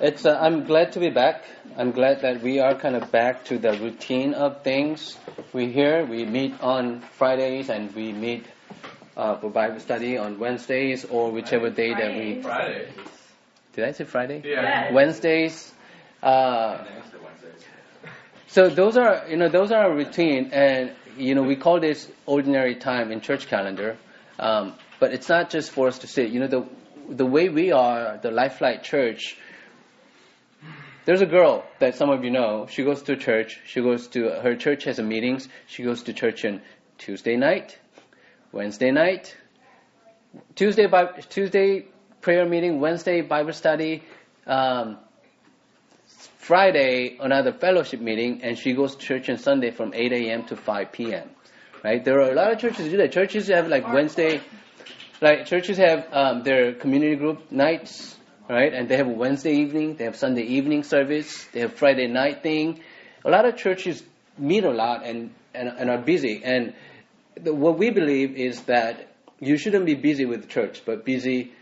I'm glad to be back. I'm glad that we are kind of back to the routine of things. We're here. We meet on Fridays and we meet for Bible study on Wednesdays or whichever day that we... Friday. Did I say Friday? Yeah. Wednesdays. So those are our routine, and we call this ordinary time in church calendar. But it's not just for us to sit. The way we are, the LifeLight Church. There's a girl that some of you know. She goes to church. Her church has meetings. She goes to church on Tuesday night, Wednesday night, Tuesday prayer meeting, Wednesday Bible study, Friday another fellowship meeting, and she goes to church on Sunday from 8 a.m. to 5 p.m. Right? There are a lot of churches that do that. Churches have their community group nights. Right? And they have a Wednesday evening, they have Sunday evening service, they have Friday night thing. A lot of churches meet a lot and are busy. And what we believe is that you shouldn't be busy with church, but busy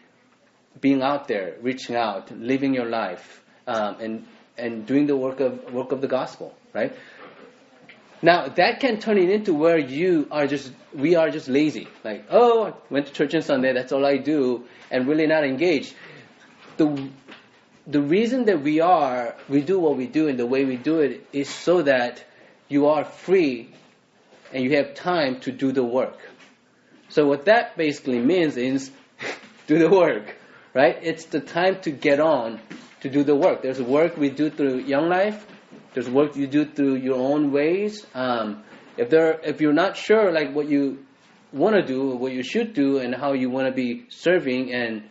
being out there, reaching out, living your life, and doing the work of the gospel. Right? Now that can turn it into where we are just lazy. Like, I went to church on Sunday, that's all I do, and really not engaged. The reason that we do what we do and the way we do it is so that you are free and you have time to do the work. So what that basically means is do the work, right? It's the time to get on to do the work. There's work we do through Young Life. There's work you do through your own ways. If you're not sure like what you want to do, what you should do, and how you want to be serving and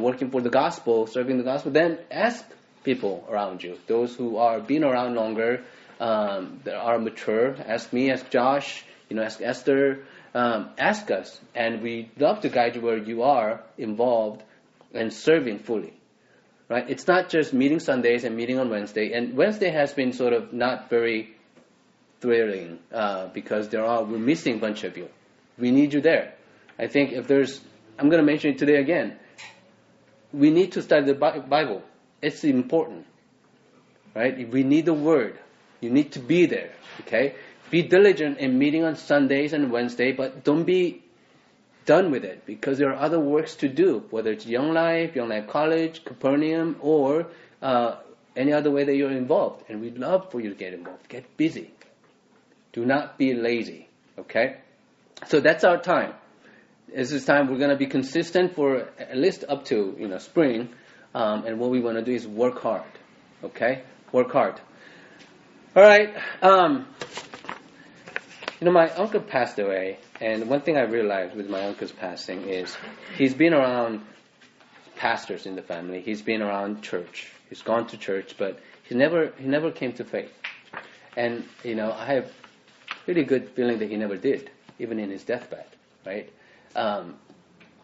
working for the gospel, serving the gospel, then ask people around you, those who are been around longer, that are mature. Ask me, ask Josh, ask Esther, ask us, and we'd love to guide you where you are involved and serving fully. Right? It's not just meeting Sundays and meeting on Wednesday. And Wednesday has been sort of not very thrilling because we're missing a bunch of you. We need you there. I think I'm going to mention it today again. We need to study the Bible. It's important, right? We need the Word. You need to be there, okay? Be diligent in meeting on Sundays and Wednesday, but don't be done with it because there are other works to do, whether it's Young Life College, Capernaum, or any other way that you're involved. And we'd love for you to get involved. Get busy. Do not be lazy, okay? So that's our time. This is time we're going to be consistent for at least up to spring, and what we want to do is work hard, okay? Work hard. All right. My uncle passed away, and one thing I realized with my uncle's passing is he's been around pastors in the family. He's been around church. He's gone to church, but he never came to faith. And I have really good feeling that he never did, even in his deathbed, right?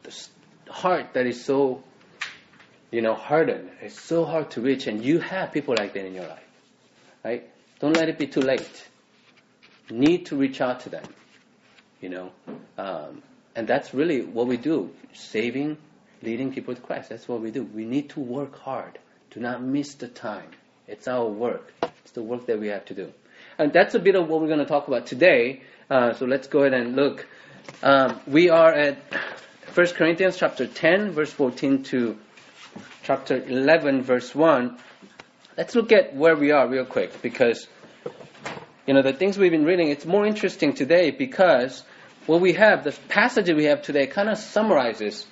This heart that is so, hardened. It's so hard to reach, and you have people like that in your life, right? Don't let it be too late. You need to reach out to them, and that's really what we do, saving, leading people to Christ. That's what we do. We need to work hard. Do not miss the time. It's our work. It's the work that we have to do. And that's a bit of what we're going to talk about today, so let's go ahead and look. We are at 1 Corinthians chapter 10, verse 14 to chapter 11, verse 1. Let's look at where we are real quick because, the things we've been reading, it's more interesting today because the passage that we have today kind of summarizes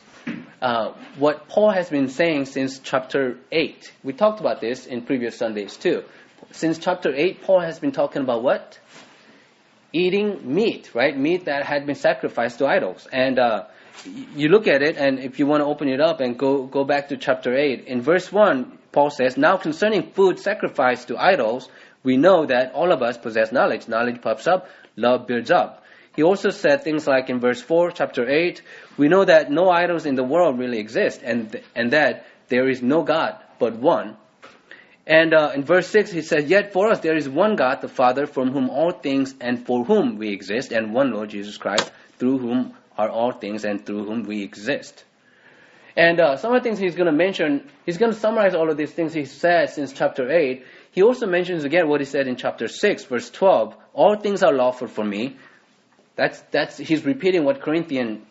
what Paul has been saying since chapter 8. We talked about this in previous Sundays too. Since chapter 8, Paul has been talking about what? Eating meat, right? Meat that had been sacrificed to idols. And you look at it, and if you want to open it up and go back to chapter 8, in verse 1, Paul says, "Now concerning food sacrificed to idols, we know that all of us possess knowledge. Knowledge puffs up, love builds up." He also said things like in verse 4, chapter 8, "We know that no idols in the world really exist, and that there is no God but one." And in verse 6, he says, "Yet for us there is one God, the Father, from whom all things and for whom we exist, and one Lord Jesus Christ, through whom are all things and through whom we exist." And some of the things he's going to mention, he's going to summarize all of these things he says in chapter 8. He also mentions again what he said in chapter 6, verse 12. All things are lawful for me. That's he's repeating what Corinthians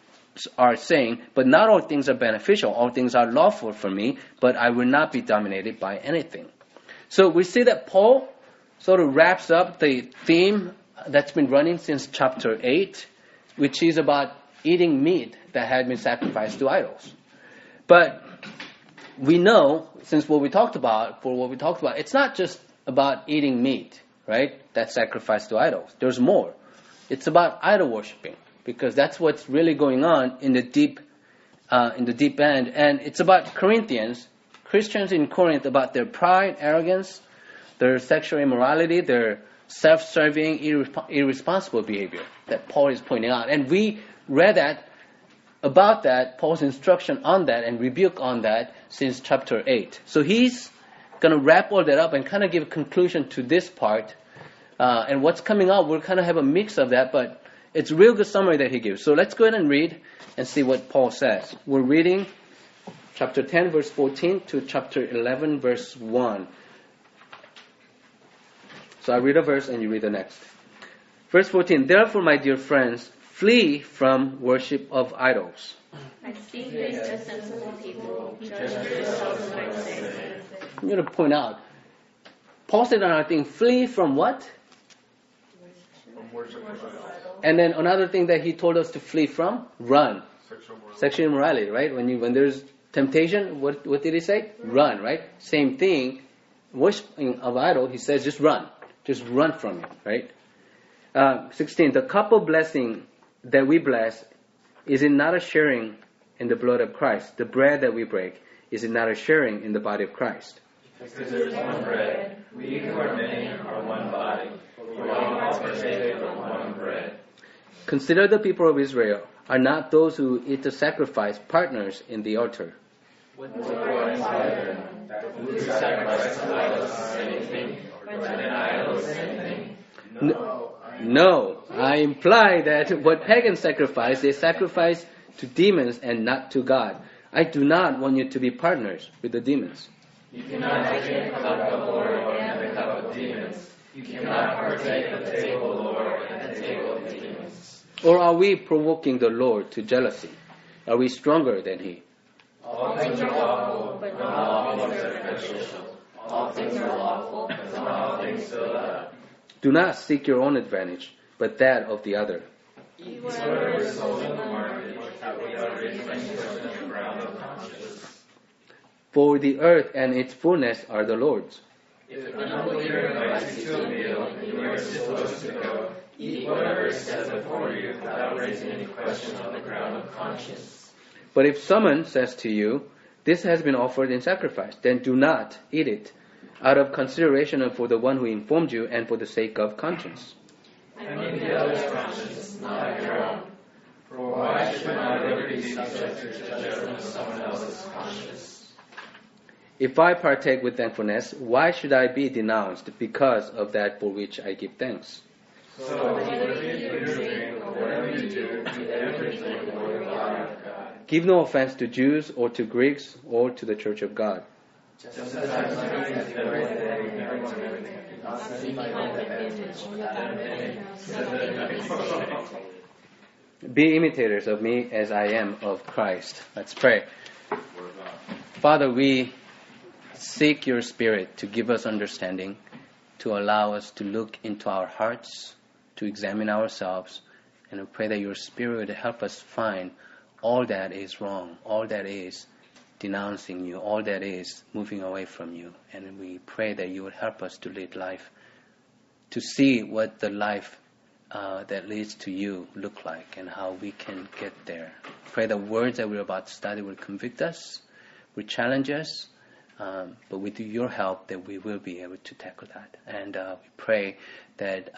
are saying. But not all things are beneficial. All things are lawful for me, but I will not be dominated by anything. So we see that Paul sort of wraps up the theme that's been running since chapter 8, which is about eating meat that had been sacrificed to idols. But we know, since what we talked about, it's not just about eating meat, right? That's sacrificed to idols. There's more. It's about idol worshiping, because that's what's really going on in the deep end. And it's about Christians in Corinth, about their pride, arrogance, their sexual immorality, their self-serving, irresponsible behavior that Paul is pointing out. And we read about that, Paul's instruction on that and rebuke on that since chapter 8. So he's going to wrap all that up and kind of give a conclusion to this part. And what's coming up, we'll kind of have a mix of that, but it's a real good summary that he gives. So let's go ahead and read and see what Paul says. We're reading chapter 10, verse 14 to chapter 11, verse 1. So I read a verse and you read the next. Verse 14, therefore, my dear friends, flee from worship of idols. I speak this to sensible people. Judge yourselves by saying. I'm going to point out, Paul said another thing, flee from what? From worship of idols. And then another thing that he told us to flee from, run. Sexual immorality, right? When there's temptation, what did he say? Run, right? Same thing, worshiping of idol, he says just run. Just run from it, right? 16, the cup of blessing that we bless, is it not a sharing in the blood of Christ? The bread that we break, is it not a sharing in the body of Christ? Because there is one bread, we who are many are one body, for all are partake of one bread. Consider the people of Israel, are not those who eat the sacrifice partners in the altar? What the Lord is better, who sacrifice to idols anything, or to an idol anything? No, I imply that what pagans sacrifice, they sacrifice to demons and not to God. I do not want you to be partners with the demons. You cannot drink the cup of the Lord and the cup of demons. You cannot partake of the table of the Lord and the table of demons. Or are we provoking the Lord to jealousy? Are we stronger than He? All things are lawful, but not all things are beneficial. All things are lawful, but not all things are lawful. Do not seek your own advantage, but that of the other. For the earth and its fullness are the Lord's. If an unbeliever invites you to a meal, you are supposed to go. Eat whatever is set before you without raising any question on the ground of conscience. But if someone says to you, this has been offered in sacrifice, then do not eat it, out of consideration for the one who informed you and for the sake of conscience. And in the other's conscience, not of your own. For why should my liberty be subject to the judgment of someone else's conscience? If I partake with thankfulness, why should I be denounced because of that for which I give thanks? So whether you drink or whatever you do, do everything for the honor of God. Give no offense to Jews or to Greeks or to the Church of God. Just as I was doing the right thing, everyone did not see my own advantage, Be imitators of me as I am of Christ. Let's pray. Father, we seek your Spirit to give us understanding, to allow us to look into our hearts, to examine ourselves, and we pray that your Spirit would help us find all that is wrong, all that is denouncing you, all that is moving away from you. And we pray that you would help us to lead life, to see what the life that leads to you look like and how we can get there. Pray the words that we're about to study will convict us, will challenge us, but with your help that we will be able to tackle that. And we pray that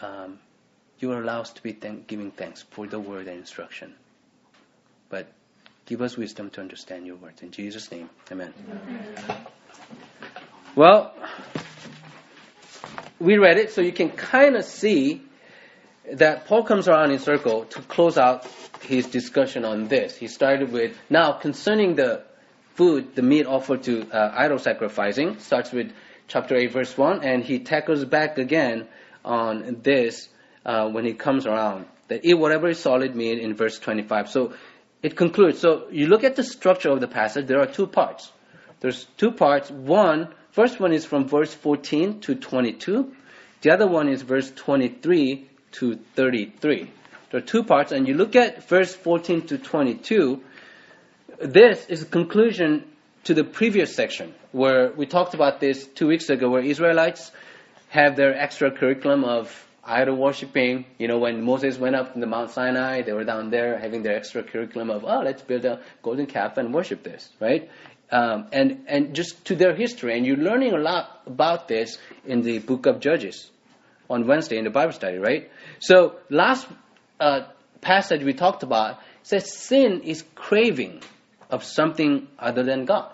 you will allow us to be giving thanks for the word and instruction. But give us wisdom to understand your words. In Jesus' name, amen. Amen. Well, we read it, so you can kind of see that Paul comes around in a circle to close out his discussion on this. He started with, now concerning the food, the meat offered to idol sacrificing, starts with chapter 8, verse 1, and he tackles back again on this when he comes around. That eat whatever is solid meat in verse 25. So it concludes. So you look at the structure of the passage, there are two parts. There's two parts. One, first one is from verse 14 to 22. The other one is verse 23 to 33. There are two parts, and you look at verse 14 to 22. This is a conclusion to the previous section, where we talked about this 2 weeks ago, where Israelites have their extra curriculum of idol worshipping. You know, when Moses went up to the Mount Sinai, they were down there having their extra curriculum of, oh, let's build a golden calf and worship this, right? And just to their history, and you're learning a lot about this in the book of Judges on Wednesday in the Bible study, right? So last passage we talked about says sin is craving of something other than God.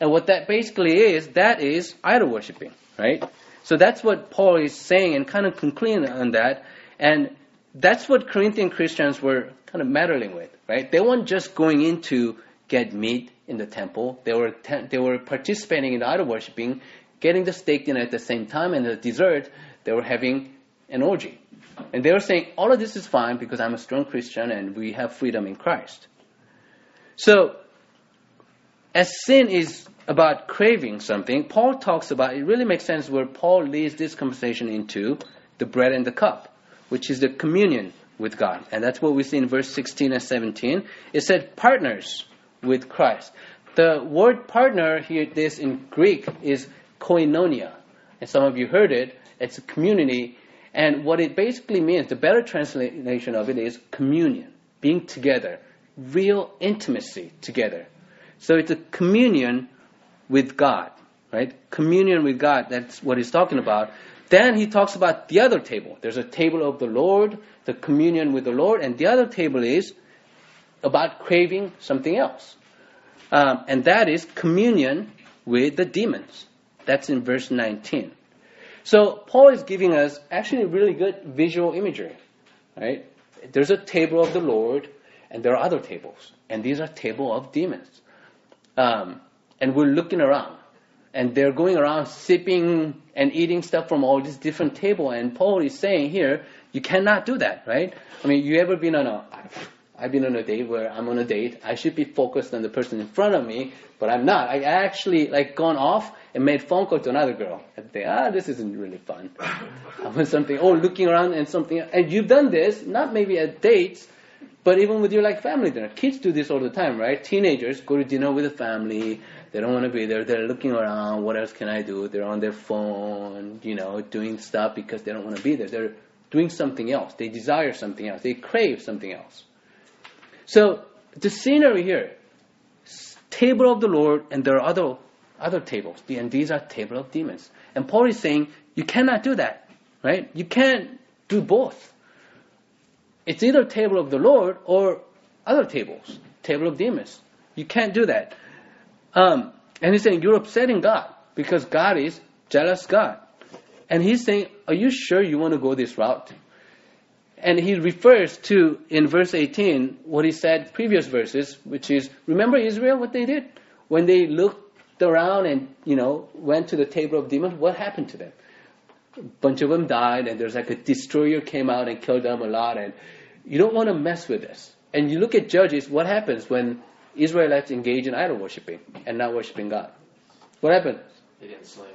And what that basically is, that is idol worshiping, right? So that's what Paul is saying and kind of concluding on that. And that's what Corinthian Christians were kind of meddling with, right? They weren't just going in to get meat in the temple. They were participating in idol worshiping, getting the steak dinner at the same time, and the dessert, they were having an orgy. And they were saying, all of this is fine because I'm a strong Christian and we have freedom in Christ. So, as sin is about craving something, Paul talks about, it really makes sense where Paul leads this conversation into the bread and the cup, which is the communion with God. And that's what we see in verse 16 and 17. It said, partners with Christ. The word partner here, this in Greek, is koinonia. And some of you heard it. It's a community. And what it basically means, the better translation of it is communion, being together, real intimacy together. So it's a communion with God, right? Communion with God, that's what he's talking about. Then he talks about the other table. There's a table of the Lord, the communion with the Lord, and the other table is about craving something else. And that is communion with the demons. That's in verse 19. So Paul is giving us actually really good visual imagery, right? There's a table of the Lord, and there are other tables. And these are table of demons. And we're looking around. And they're going around sipping and eating stuff from all these different tables. And Paul is saying here, you cannot do that, right? I mean, you ever been on a... I've been on a date where I'm on a date. I should be focused on the person in front of me, but I'm not. I actually gone off and made phone call to another girl. I think, this isn't really fun. I want something, looking around and something. And you've done this, not maybe at dates, but even with your family dinner. Kids do this all the time, right? Teenagers go to dinner with the family. They don't want to be there. They're looking around. What else can I do? They're on their phone, doing stuff because they don't want to be there. They're doing something else. They desire something else. They crave something else. So the scenery here, table of the Lord, and there are other tables, and these are table of demons. And Paul is saying, you cannot do that, right? You can't do both. It's either table of the Lord or other tables, table of demons. You can't do that. And he's saying, you're upsetting God because God is jealous God. And he's saying, are you sure you want to go this route? And he refers to, in verse 18, what he said previous verses, which is, remember Israel, what they did? When they looked around and, went to the table of demons, what happened to them? A bunch of them died, and there's a destroyer came out and killed them a lot, and you don't want to mess with this. And you look at Judges, what happens when Israelites engage in idol worshipping and not worshipping God? What happens? They get enslaved.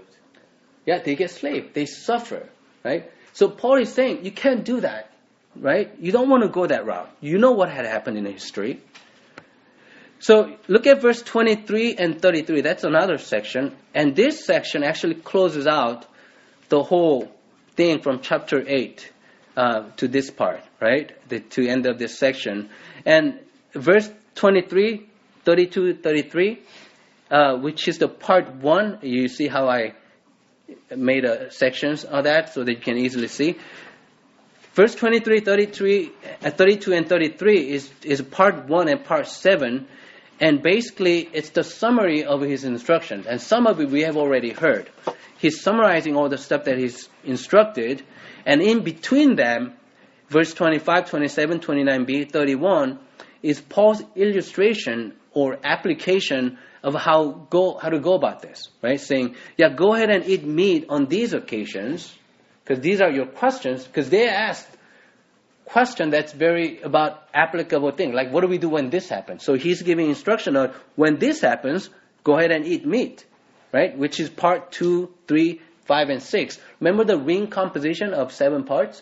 Yeah, they get enslaved. They suffer, right? So Paul is saying, you can't do that. Right? You don't want to go that route. You know what had happened in history. So look at verse 23 and 33. That's another section. And this section actually closes out the whole thing from chapter 8 to this part, right? To end of this section. And verse 23, 32, 33, which is the part 1. You see how I made sections of that so that you can easily see. Verse 23, 32, and 33 is part 1 and part 7. And basically, it's the summary of his instructions. And some of it we have already heard. He's summarizing all the stuff that he's instructed. And in between them, verse 25, 27, 29b, 31, is Paul's illustration or application of how to go about this, right? Saying, yeah, go ahead and eat meat on these occasions, because these are your questions, because they asked question that's very about applicable thing. Like, what do we do when this happens? So he's giving instruction on when this happens, go ahead and eat meat, right? Which is part 2, 3, 5, and 6. Remember the ring composition of 7 parts?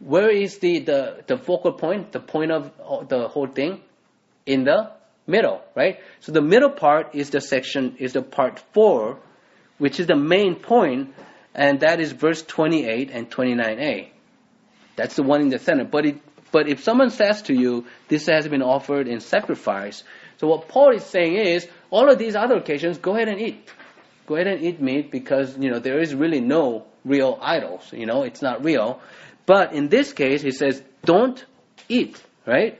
Where is the focal point, the point of the whole thing? In the middle, right? So the middle part is the section, is the part 4, which is the main point, and that is verse 28 and 29a. That's the one in the center. But if someone says to you, this has been offered in sacrifice, so what Paul is saying is, all of these other occasions, go ahead and eat. Go ahead and eat meat because, you know, there is really no real idols. You know, it's not real. But in this case, he says, don't eat, right?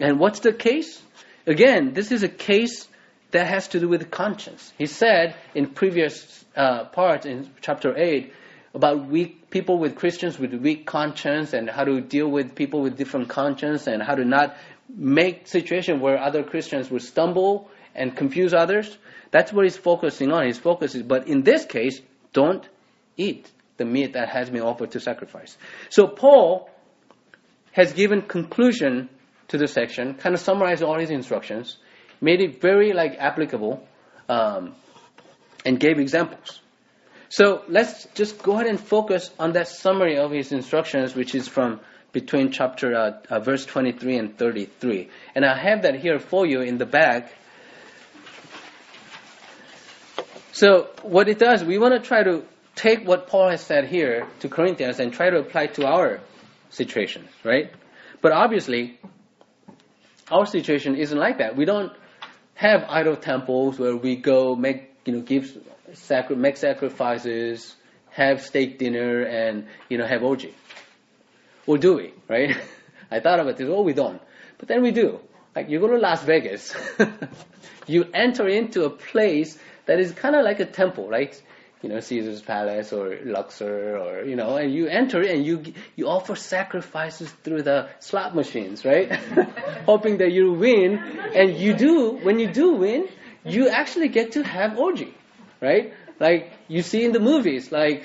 And what's the case? Again, this is a case that has to do with conscience. He said in previous parts in chapter 8 about weak people with Christians with weak conscience and how to deal with people with different conscience and how to not make situation where other Christians would stumble and confuse others. That's what he's focusing on. His focus is, but in this case, don't eat the meat that has been offered to sacrifice. So Paul has given conclusion to the section, kind of summarized all his instructions, made it very applicable, and gave examples. So let's just go ahead and focus on that summary of his instructions, which is from between chapter verse 23 and 33. And I have that here for you in the back. So what it does, we want to try to take what Paul has said here to Corinthians and try to apply it to our situations, right? But obviously, our situation isn't like that. We don't have idol temples where we go make sacrifices, have steak dinner, and have orgy. Or do we, right? I thought about this. Oh, we don't. But then we do. Like, you go to Las Vegas, you enter into a place that is kind of like a temple, right? Caesar's Palace or Luxor, or and you enter and you offer sacrifices through the slot machines, right? Hoping that you win, and you do. When you do win, you actually get to have orgy, right? Like you see in the movies, The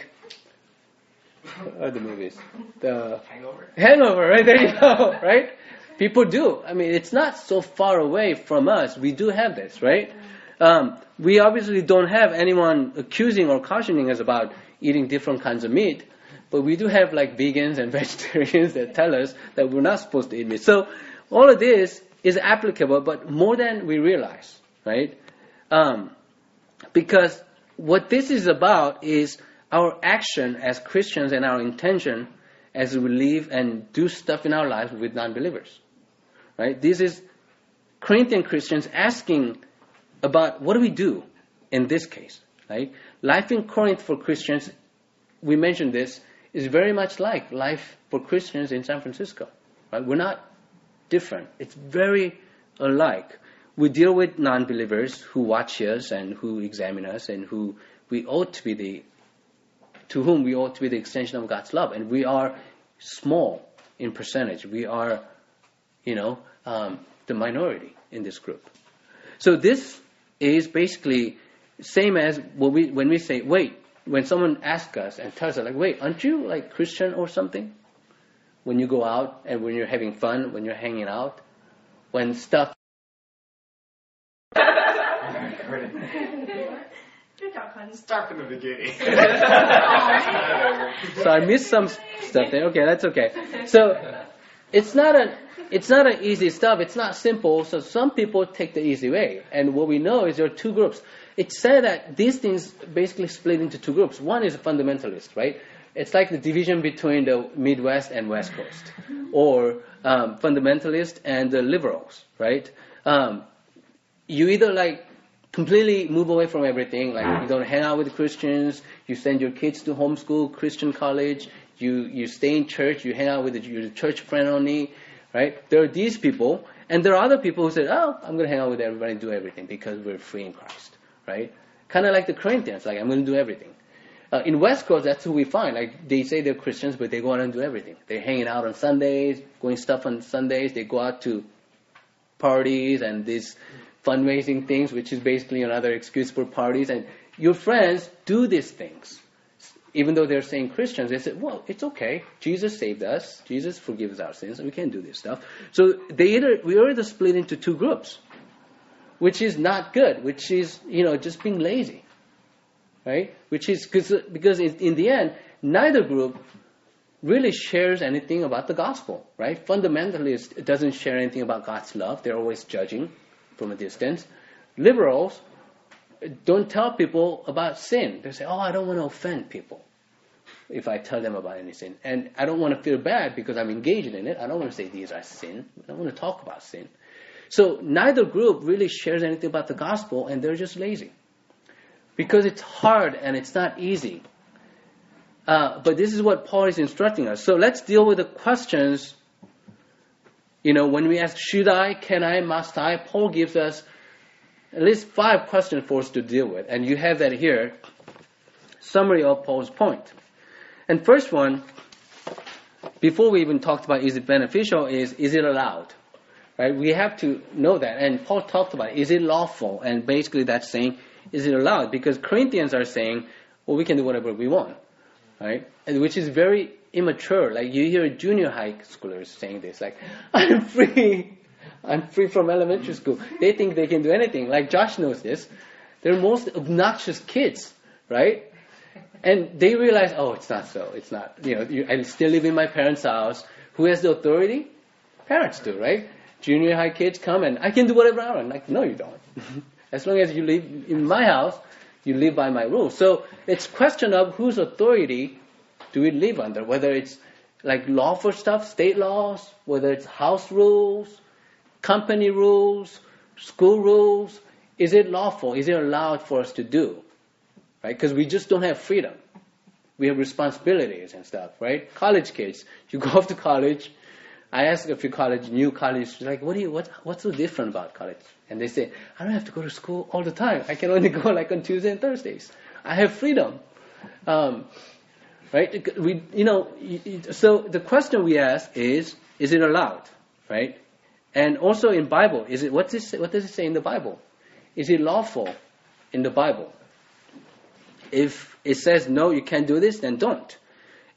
Hangover. Hangover, right? There you go, right? People do. I mean, it's not so far away from us. We do have this, right? We obviously don't have anyone accusing or cautioning us about eating different kinds of meat, but we do have vegans and vegetarians that tell us that we're not supposed to eat meat. So all of this is applicable, but more than we realize, right? Because what this is about is our action as Christians and our intention as we live and do stuff in our lives with non-believers, right? This is Corinthian Christians asking about what do we do in this case, right? Life in Corinth for Christians, we mentioned this, is very much like life for Christians in San Francisco, right? We're not different. It's very alike. We deal with non-believers who watch us and who examine us and to whom we ought to be the extension of God's love. And we are small in percentage. We are, the minority in this group. So this is basically same as when we say, wait, when someone asks us and tells us, wait, aren't you Christian or something? When you go out and when you're having fun, when you're hanging out, when stuff. Start from the beginning. So I missed some stuff there. Okay, that's okay. So it's not an easy stuff. It's not simple. So some people take the easy way. And what we know is there are two groups. It's said that these things basically split into two groups. One is a fundamentalist, right? It's like the division between the Midwest and West Coast, or fundamentalist and the liberals, right? You either completely move away from everything. You don't hang out with Christians. You send your kids to homeschool, Christian college. You stay in church. You hang out with your church friend only, right? There are these people, and there are other people who say, I'm going to hang out with everybody and do everything because we're free in Christ, right? Kind of like the Corinthians, I'm going to do everything. In West Coast, that's who we find. They say they're Christians, but they go out and do everything. They're hanging out on Sundays, doing stuff on Sundays. They go out to parties and these fundraising things, which is basically another excuse for parties. And your friends do these things. Even though they're saying Christians, they said, well, it's okay. Jesus saved us. Jesus forgives our sins. We can do this stuff. So we are either split into two groups, which is not good, which is, just being lazy, right? Which is because in the end, neither group really shares anything about the gospel, right? Fundamentally, it doesn't share anything about God's love. They're always judging from a distance. Liberals don't tell people about sin. They say, I don't want to offend people if I tell them about any sin. And I don't want to feel bad because I'm engaged in it. I don't want to say these are sin. I don't want to talk about sin. So neither group really shares anything about the gospel, and they're just lazy. Because it's hard and it's not easy. But this is what Paul is instructing us. So let's deal with the questions. When we ask, should I, can I, must I? Paul gives us at least 5 questions for us to deal with. And you have that here. Summary of Paul's point. And first one, before we even talked about is it beneficial, is it allowed? Right? We have to know that. And Paul talked about is it lawful? And basically that's saying, is it allowed? Because Corinthians are saying, we can do whatever we want. Right? And which is very immature. Like you hear junior high schoolers saying this, like, I'm free. I'm free from elementary school. They think they can do anything. Like Josh knows this. They're most obnoxious kids, right? And they realize, it's not so. It's not, I still live in my parents' house. Who has the authority? Parents do, right? Junior high kids come and I can do whatever I want. Like, no, you don't. As long as you live in my house, you live by my rules. So it's a question of whose authority do we live under, whether it's like lawful stuff, state laws, whether it's house rules, company rules, school rules. Is it lawful? Is it allowed for us to do? Right? Because we just don't have freedom. We have responsibilities and stuff, right? College kids, you go off to college. I asked a few new college, like, what's so different about college? And they say, I don't have to go to school all the time. I can only go like on Tuesdays and Thursdays. I have freedom. Right? So the question we ask is it allowed? Right? And also in Bible, what does it say in the Bible? Is it lawful in the Bible? If it says, no, you can't do this, then don't.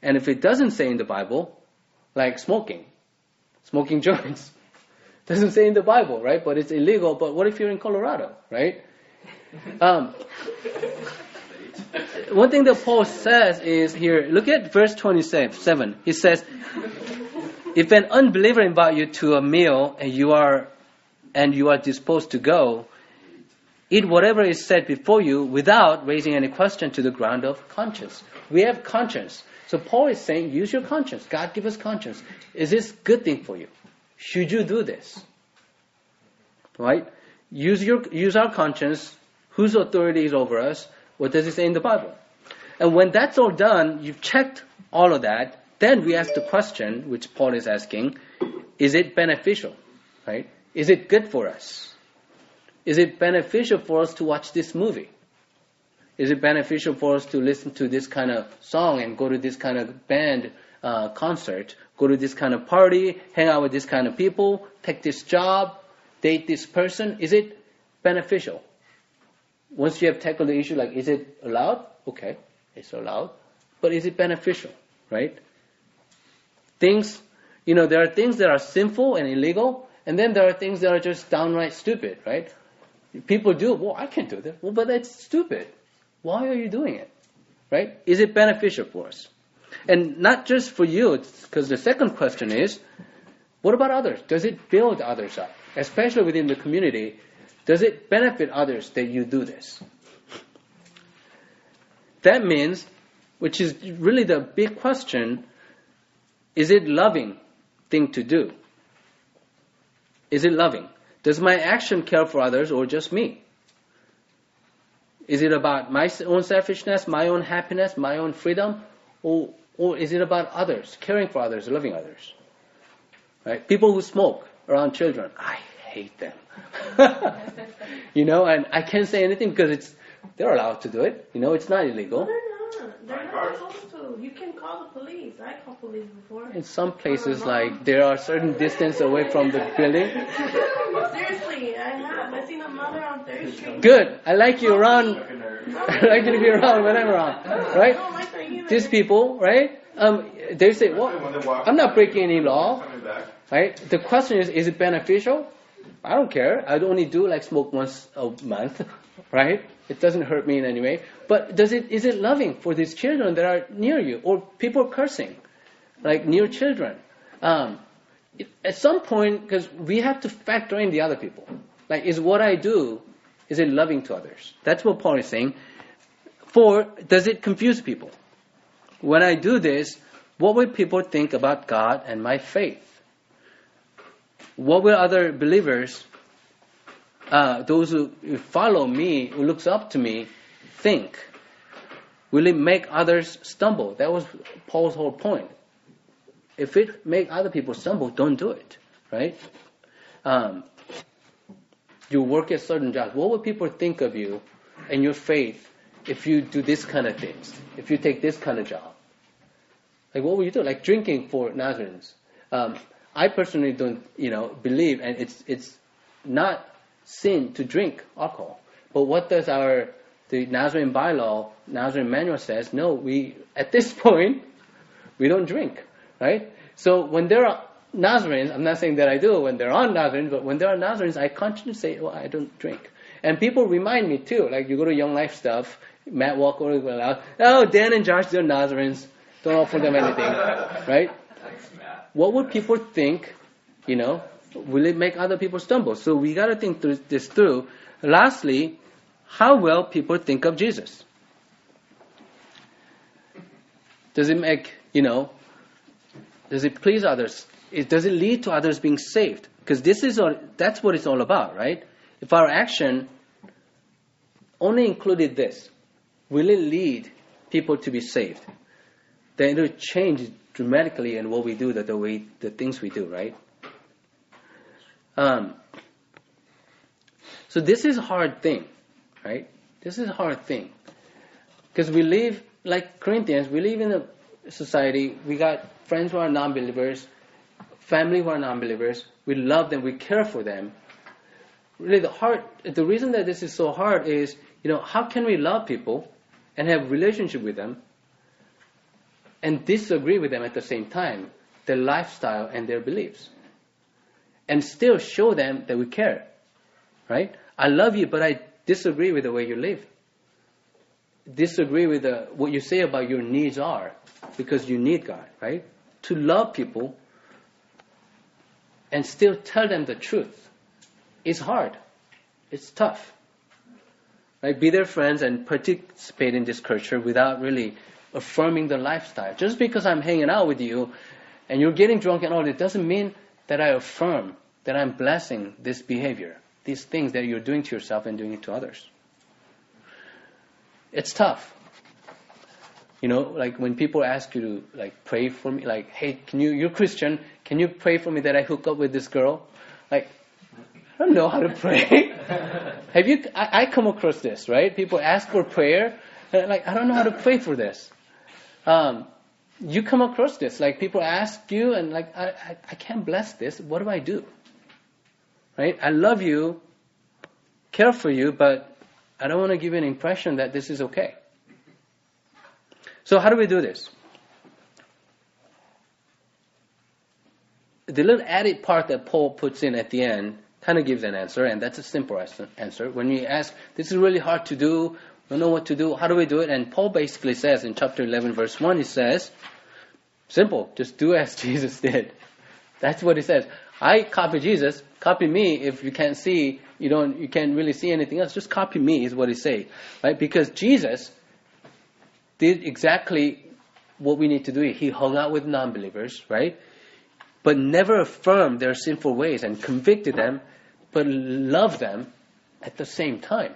And if it doesn't say in the Bible, like smoking joints, doesn't say in the Bible, right? But it's illegal. But what if you're in Colorado, right? One thing that Paul says is here, look at verse 27. He says, if an unbeliever invites you to a meal and you are disposed to go, eat whatever is set before you without raising any question to the ground of conscience. We have conscience. So Paul is saying, use your conscience. God give us conscience. Is this a good thing for you? Should you do this? Right? Use our conscience. Whose authority is over us? What does it say in the Bible? And when that's all done, you've checked all of that, then we ask the question, which Paul is asking, is it beneficial? Right? Is it good for us? Is it beneficial for us to watch this movie? Is it beneficial for us to listen to this kind of song and go to this kind of band concert, go to this kind of party, hang out with this kind of people, take this job, date this person? Is it beneficial? Once you have tackled the issue, like, is it allowed? Okay, it's allowed. But is it beneficial, right? Things, there are things that are sinful and illegal, and then there are things that are just downright stupid, right? People do, I can't do that. But that's stupid. Why are you doing it, right? Is it beneficial for us? And not just for you, because the second question is, what about others? Does it build others up? Especially within the community, does it benefit others that you do this? That means, which is really the big question, is it loving thing to do? Is it loving? Does my action care for others or just me? Is it about my own selfishness, my own happiness, my own freedom? Or is it about others, caring for others, loving others? Right? People who smoke around children, I hate them. And I can't say anything because they're allowed to do it. It's not illegal. They're not supposed to. You can call the police. I called police before. In some places, like, there are certain distance away from the building. Seriously, I have. I seen a mother on 30th Street. Good. I like you around. I like you to be around whenever I'm around. Right? I don't like that either. These people, right? They say, well, I'm not breaking any law. Right? The question is it beneficial? I don't care. I only do like smoke once a month, right? It doesn't hurt me in any way. But is it loving for these children that are near you, or people cursing, like near children? At some point, because we have to factor in the other people. Like, is what I do, is it loving to others? That's what Paul is saying. For, does it confuse people? When I do this, what will people think about God and my faith? What will other believers, those who follow me, who looks up to me, think? Will it make others stumble? That was Paul's whole point. If it make other people stumble, don't do it, right? You work at certain jobs. What will people think of you and your faith if you do this kind of things? If you take this kind of job? Like, what will you do? Like drinking for Nazarenes. I personally don't, believe, and it's not sin to drink alcohol. But what does the Nazarene bylaw, Nazarene manual says? No, at this point, we don't drink, right? So when there are Nazarenes, I'm not saying that I do when there are Nazarenes, but when there are Nazarenes, I constantly say, well, I don't drink. And people remind me too, like you go to Young Life stuff, Matt Walker, oh, Dan and Josh, they're Nazarenes. Don't offer them anything, right? What would people think, will it make other people stumble? So we got to think this through. Lastly, how will people think of Jesus? Does it make, does it please others? Does it lead to others being saved? Because that's what it's all about, right? If our action only included this, will it lead people to be saved? Then it will change dramatically in what we do, the things we do, right? So this is a hard thing, right? This is a hard thing. Because we live, like Corinthians, we live in a society, we got friends who are non-believers, family who are non-believers, we love them, we care for them. Really, the reason that this is so hard is, how can we love people and have a relationship with them and disagree with them at the same time, their lifestyle and their beliefs, and still show them that we care, right? I love you, but I disagree with the way you live. Disagree with what you say about your needs are, because you need God, right? To love people and still tell them the truth is hard. It's tough, right? Be their friends and participate in this culture without really affirming the lifestyle. Just because I'm hanging out with you and you're getting drunk and all, it doesn't mean that I affirm that I'm blessing this behavior, these things that you're doing to yourself and doing it to others. It's tough. Like when people ask you to pray for me, like, hey, you're Christian, can you pray for me that I hook up with this girl? Like, I don't know how to pray. I come across this, right? People ask for prayer, and like, I don't know how to pray for this. You come across this, like people ask you and like, I can't bless this. What do I do? Right? I love you, care for you, but I don't want to give you an impression that this is okay. So how do we do this? The little added part that Paul puts in at the end kind of gives an answer, and that's a simple answer. When you ask, this is really hard to do, don't know what to do, how do we do it? And Paul basically says in chapter 11, verse 1, he says, simple, just do as Jesus did. That's what he says. I copy Jesus, copy me. If you can't see, you can't really see anything else, just copy me is what he says. Right? Because Jesus did exactly what we need to do. He hung out with non-believers, right? But never affirmed their sinful ways and convicted them, but loved them at the same time.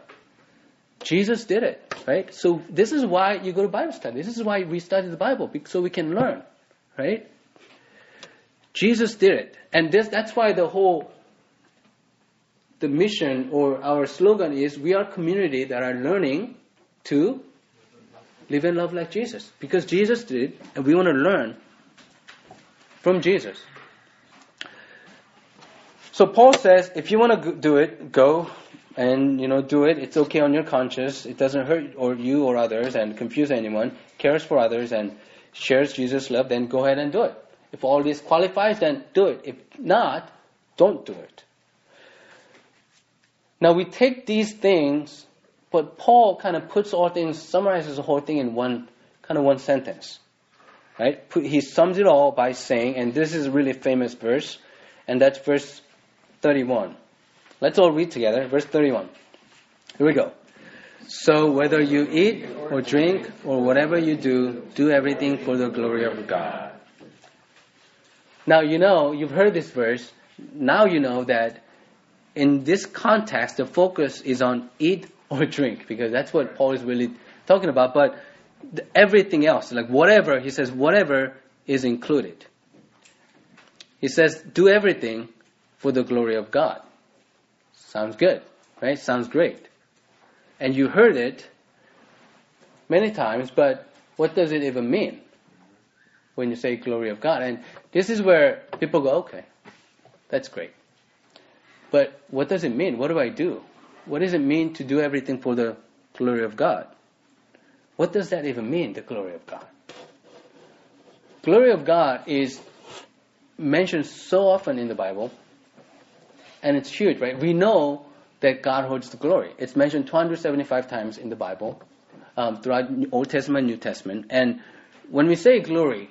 Jesus did it, right? So this is why you go to Bible study. This is why we study the Bible, so we can learn, right? Jesus did it. And that's why the mission or our slogan is, we are a community that are learning to live and love like Jesus, because Jesus did, and we want to learn from Jesus. So Paul says, if you want to do it, go and, do it. It's okay on your conscience. It doesn't hurt or you or others and confuse anyone, cares for others and shares Jesus' love, then go ahead and do it. If all this qualifies, then do it. If not, don't do it. Now we take these things, but Paul kind of puts all things, summarizes the whole thing in one sentence, right? He sums it all by saying, and this is a really famous verse, and that's verse 31. Let's all read together, verse 31. Here we go. So whether you eat or drink or whatever you do, do everything for the glory of God. Now you've heard this verse. Now you know that in this context, the focus is on eat or drink, because that's what Paul is really talking about. But everything else, like whatever, he says whatever is included. He says do everything for the glory of God. Sounds good, right? Sounds great. And you heard it many times, but what does it even mean when you say glory of God? And this is where people go, okay, that's great. But what does it mean? What do I do? What does it mean to do everything for the glory of God? What does that even mean, the glory of God? Glory of God is mentioned so often in the Bible, and it's huge, right? We know that God holds the glory. It's mentioned 275 times in the Bible, throughout Old Testament, New Testament. And when we say glory,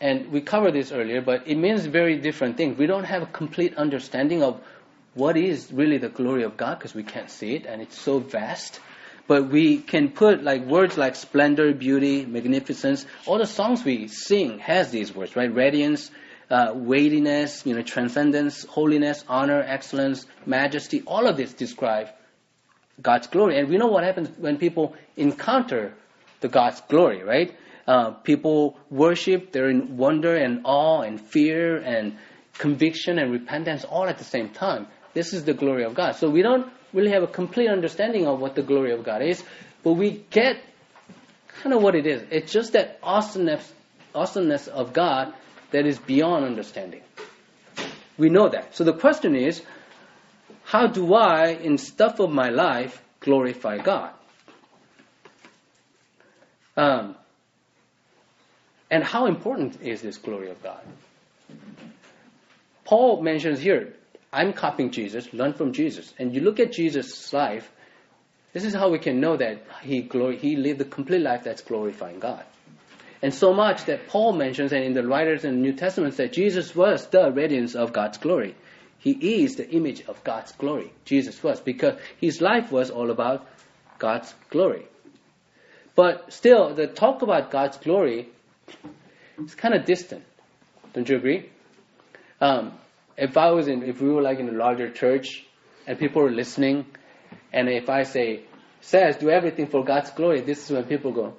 and we covered this earlier, but it means very different things. We don't have a complete understanding of what is really the glory of God, because we can't see it, and it's so vast. But we can put words like splendor, beauty, magnificence. All the songs we sing has these words, right? Radiance, weightiness, transcendence, holiness, honor, excellence, majesty. All of this describe God's glory. And we know what happens when people encounter the God's glory, right? People worship, they're in wonder and awe and fear and conviction and repentance all at the same time. This is the glory of God. So we don't really have a complete understanding of what the glory of God is, but we get kind of what it is. It's just that awesomeness of God that is beyond understanding. We know that. So the question is, how do I, in stuff of my life, glorify God? And how important is this glory of God? Paul mentions here, I'm copying Jesus, learn from Jesus. And you look at Jesus' life, this is how we can know that he lived a complete life that's glorifying God. And so much that Paul mentions, and in the writers in the New Testament, that Jesus was the radiance of God's glory. He is the image of God's glory. Jesus was, because his life was all about God's glory. But still, the talk about God's glory is kind of distant. Don't you agree? If we were in a larger church, and people were listening, and if I says do everything for God's glory, this is when people go,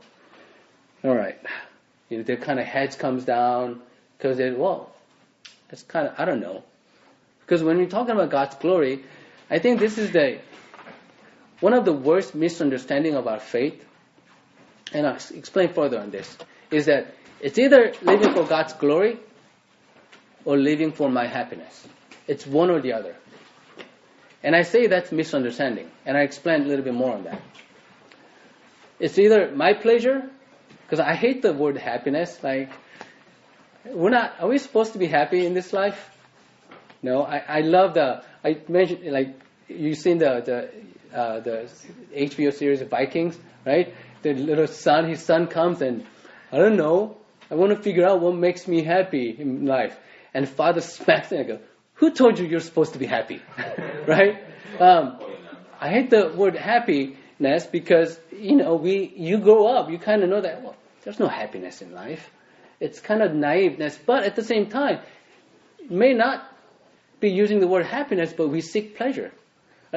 all right. Their kind of heads comes down, because they, that's kind of, I don't know. Because when we're talking about God's glory, I think this is one of the worst misunderstanding of our faith, and I'll explain further on this, is that it's either living for God's glory or living for my happiness. It's one or the other. And I say that's misunderstanding, and I explain a little bit more on that. It's either my pleasure, because I hate the word happiness. Are we supposed to be happy in this life? No, I love I mentioned, you've seen the HBO series of Vikings, right? The little son, his son comes and, I don't know, I want to figure out what makes me happy in life. And father smacks him and goes, who told you you're supposed to be happy? Right? I hate the word happiness, because, you grow up, you kind of know that, there's no happiness in life. It's kind of naiveness, but at the same time, may not be using the word happiness, but we seek pleasure.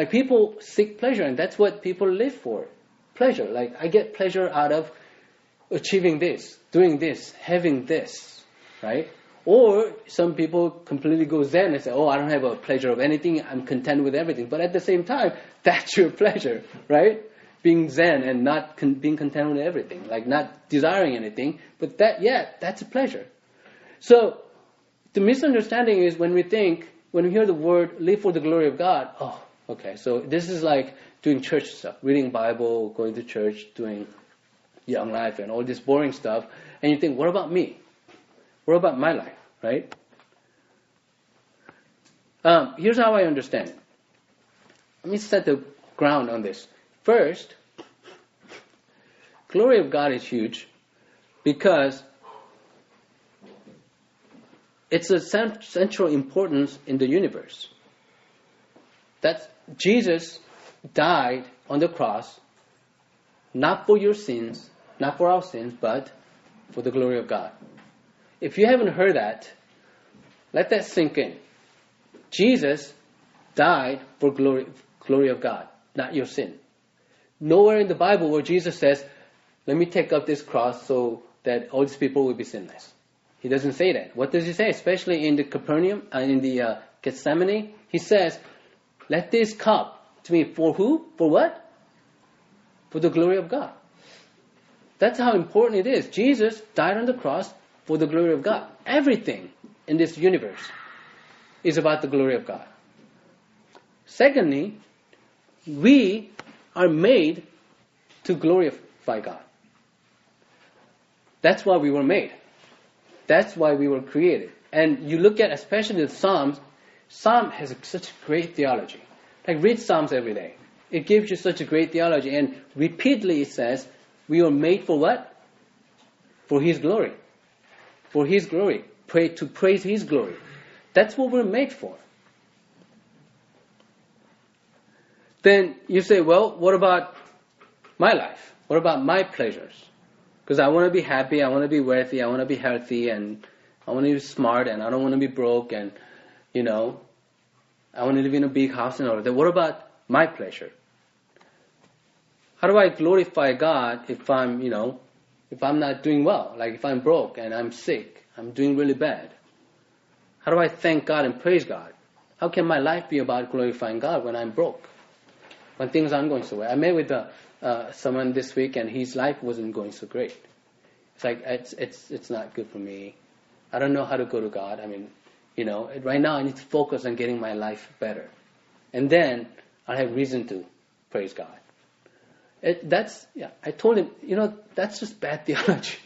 People seek pleasure, and that's what people live for, pleasure. I get pleasure out of achieving this, doing this, having this, right? Or some people completely go zen and say, I don't have a pleasure of anything, I'm content with everything. But at the same time, that's your pleasure, right? being zen and not being content with everything, like not desiring anything. But that, yeah, that's a pleasure. So the misunderstanding is when we think, when we hear the word live for the glory of God, oh, okay, so this is like doing church stuff, reading Bible, going to church, doing Young Life and all this boring stuff. And you think, what about me? What about my life, right? Here's how I understand it. Let me set the ground on this. First, glory of God is huge because it's a central importance in the universe. That Jesus died on the cross, not for your sins, not for our sins, but for the glory of God. If you haven't heard that, let that sink in. Jesus died for glory of God, not your sin. Nowhere in the Bible where Jesus says, let me take up this cross so that all these people will be sinless. He doesn't say that. What does he say? Especially in the Capernaum and in the Gethsemane, he says, let this cup to me. For who? For what? For the glory of God. That's how important it is. Jesus died on the cross for the glory of God. Everything in this universe is about the glory of God. Secondly, we are made to glorify God. That's why we were made. That's why we were created. And you look at especially the Psalms. Psalm has such great theology. Like read Psalms every day. It gives you such a great theology. And repeatedly it says, we were made for what? For His glory. For His glory. To praise His glory. That's what we're made for. Then you say, well, what about my life? What about my pleasures? Because I want to be happy, I want to be wealthy, I want to be healthy, and I want to be smart, and I don't want to be broke, and, you know, I want to live in a big house and all that. What about my pleasure? How do I glorify God if I'm, you know, if I'm not doing well? Like if I'm broke and I'm sick, I'm doing really bad. How do I thank God and praise God? How can my life be about glorifying God when I'm broke? When things aren't going so well. I met with someone this week, and his life wasn't going so great. It's like, it's not good for me. I don't know how to go to God. I mean, you know, right now I need to focus on getting my life better. And then I have reason to praise God. I told him, you know, that's just bad theology.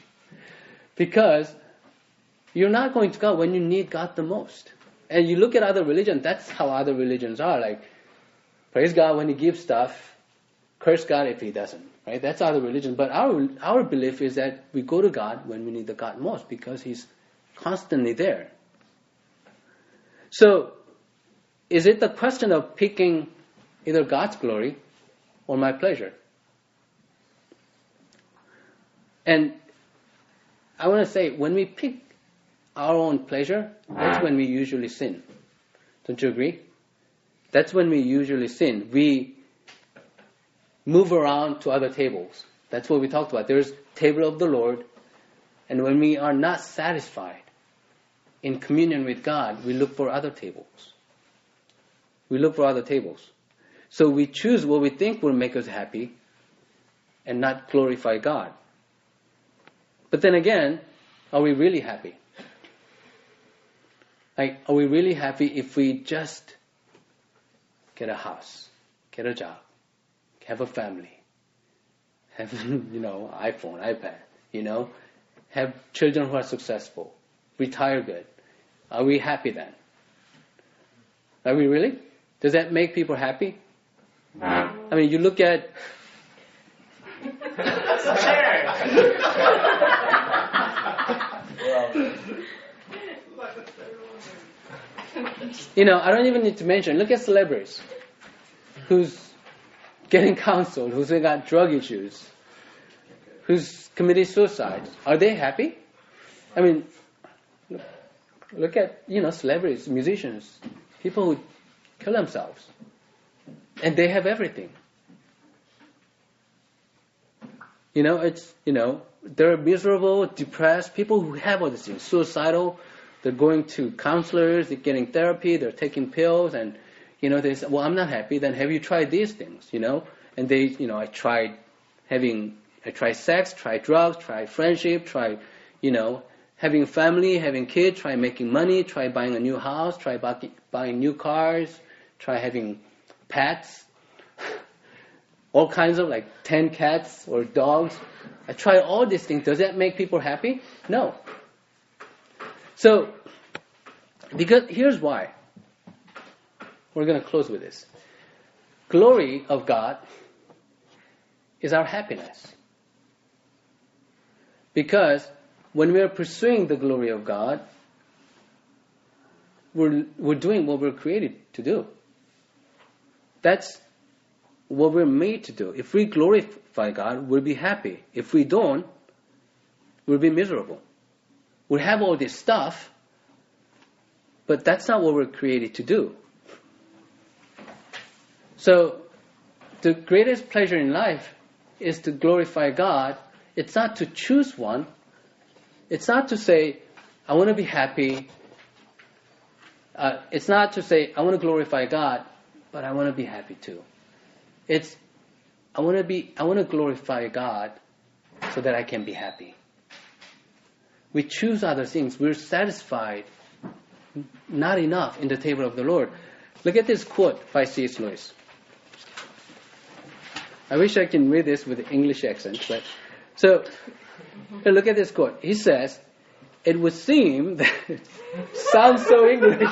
Because you're not going to God when you need God the most. And you look at other religions, that's how other religions are, like, praise God when He gives stuff. Curse God if He doesn't. Right? That's other religion. But our belief is that we go to God when we need the God most because He's constantly there. So, is it the question of picking either God's glory or my pleasure? And I want to say, when we pick our own pleasure, that's when we usually sin. Don't you agree? That's when we usually sin. We move around to other tables. That's what we talked about. There's table of the Lord. And when we are not satisfied in communion with God, we look for other tables. We look for other tables. So we choose what we think will make us happy and not glorify God. But then again, are we really happy? Like, are we really happy if we just get a house, get a job, have a family, have, you know, iPhone, iPad, you know, have children who are successful, retire good. Are we happy then? Are we really? Does that make people happy? No. I mean, you look at... That's a chair! Well, you know, I don't even need to mention. Look at celebrities who's getting counseled, who's got drug issues, who's committed suicide. Are they happy? I mean, look at, you know, celebrities, musicians, people who kill themselves. And they have everything. You know, it's, you know, they're miserable, depressed, people who have all these things, suicidal. They're going to counselors, they're getting therapy, they're taking pills, and, you know, they say, well, I'm not happy, then have you tried these things, you know? And they, you know, I tried sex, tried drugs, tried friendship, tried, you know, having family, having kids, try making money, try buying a new house, try buying new cars, try having pets, all kinds of like 10 cats or dogs. I tried all these things. Does that make people happy? No. So, because here's why. We're going to close with this. Glory of God is our happiness. Because when we are pursuing the glory of God, we're doing what we're created to do. That's what we're made to do. If we glorify God, we'll be happy. If we don't, we'll be miserable. We'll have all this stuff, but that's not what we're created to do. So, the greatest pleasure in life is to glorify God. It's not to choose one. It's not to say, I want to be happy. It's not to say, I want to glorify God, but I want to be happy too. It's, I want to glorify God so that I can be happy. We choose other things. We're satisfied. Not enough in the table of the Lord. Look at this quote by C.S. Lewis. I wish I can read this with an English accent, but... So, look at this quote. He says, it would seem that... sounds so English,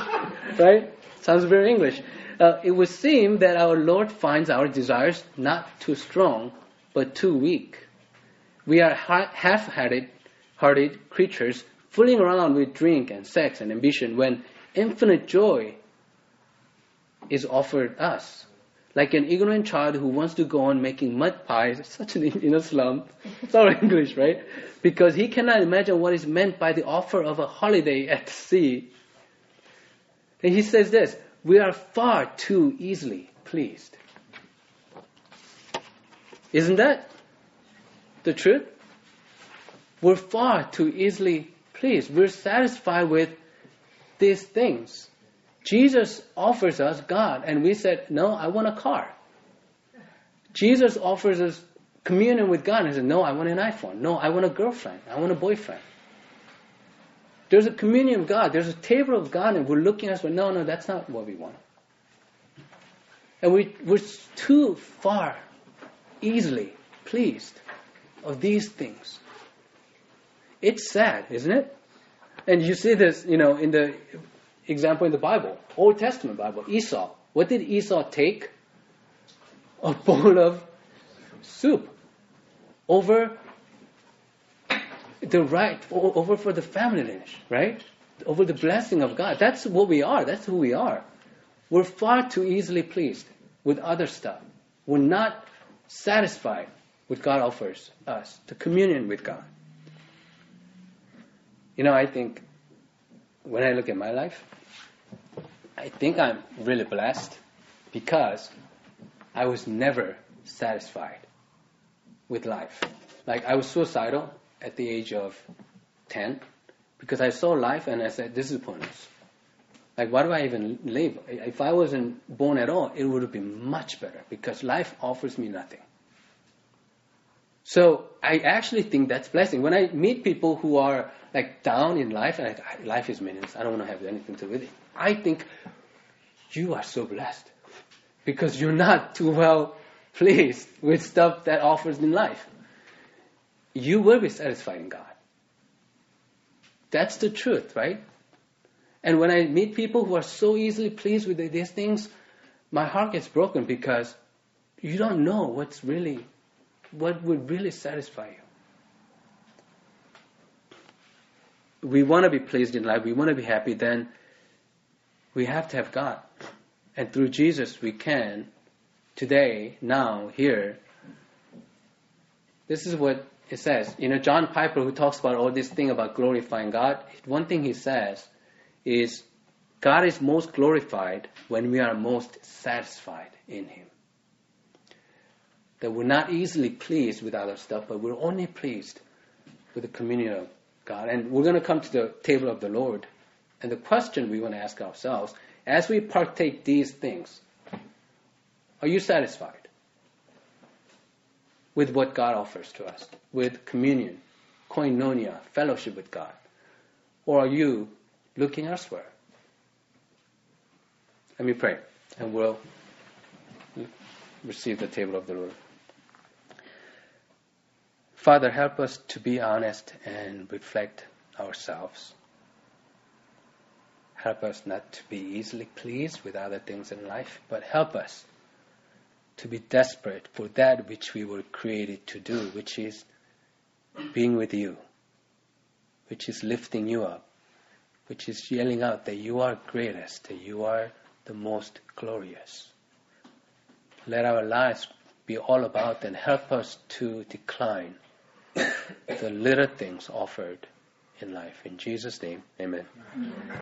right? Sounds very English. It would seem that our Lord finds our desires not too strong, but too weak. We are half-hearted creatures fooling around with drink and sex and ambition when infinite joy is offered us. Like an ignorant child who wants to go on making mud pies, such an inner slump. It's all English, right? Because he cannot imagine what is meant by the offer of a holiday at sea. And he says this, we are far too easily pleased. Isn't that the truth? We're far too easily pleased. We're satisfied with these things. Jesus offers us God, and we said, no, I want a car. Jesus offers us communion with God, and he said, no, I want an iPhone. No, I want a girlfriend. I want a boyfriend. There's a communion of God. There's a table of God, and we're looking at us, no, that's not what we want. And we're too far, easily pleased of these things. It's sad, isn't it? And you see this, you know, in the... example in the Bible, Old Testament Bible, Esau. What did Esau take? A bowl of soup over for the family lineage, right? Over the blessing of God. That's what we are. That's who we are. We're far too easily pleased with other stuff. We're not satisfied with God offers us, the communion with God. You know, I think when I look at my life, I think I'm really blessed because I was never satisfied with life. Like, I was suicidal at the age of 10 because I saw life and I said, this is pointless. Like, why do I even live? If I wasn't born at all, it would have been much better because life offers me nothing. So I actually think that's blessing. When I meet people who are like down in life, and life is meaningless, I don't want to have anything to do with it, I think you are so blessed because you're not too well pleased with stuff that offers in life. You will be satisfied in God. That's the truth, right? And when I meet people who are so easily pleased with these things, my heart gets broken because you don't know what would really satisfy you. We want to be pleased in life. We want to be happy. Then we have to have God. And through Jesus we can, today, now, here. This is what it says. You know, John Piper, who talks about all this thing about glorifying God, one thing he says is, God is most glorified when we are most satisfied in Him. That we're not easily pleased with other stuff, but we're only pleased with the communion of God. And we're going to come to the table of the Lord. And the question we want to ask ourselves, as we partake these things, are you satisfied? with what God offers to us, with communion, koinonia, fellowship with God? Or are you looking elsewhere? Let me pray, and we'll receive the table of the Lord. Father, help us to be honest and reflect ourselves. Help us not to be easily pleased with other things in life, but help us to be desperate for that which we were created to do, which is being with you, which is lifting you up, which is yelling out that you are greatest, that you are the most glorious. Let our lives be all about and help us to decline the little things offered in life. In Jesus' name, amen. Amen.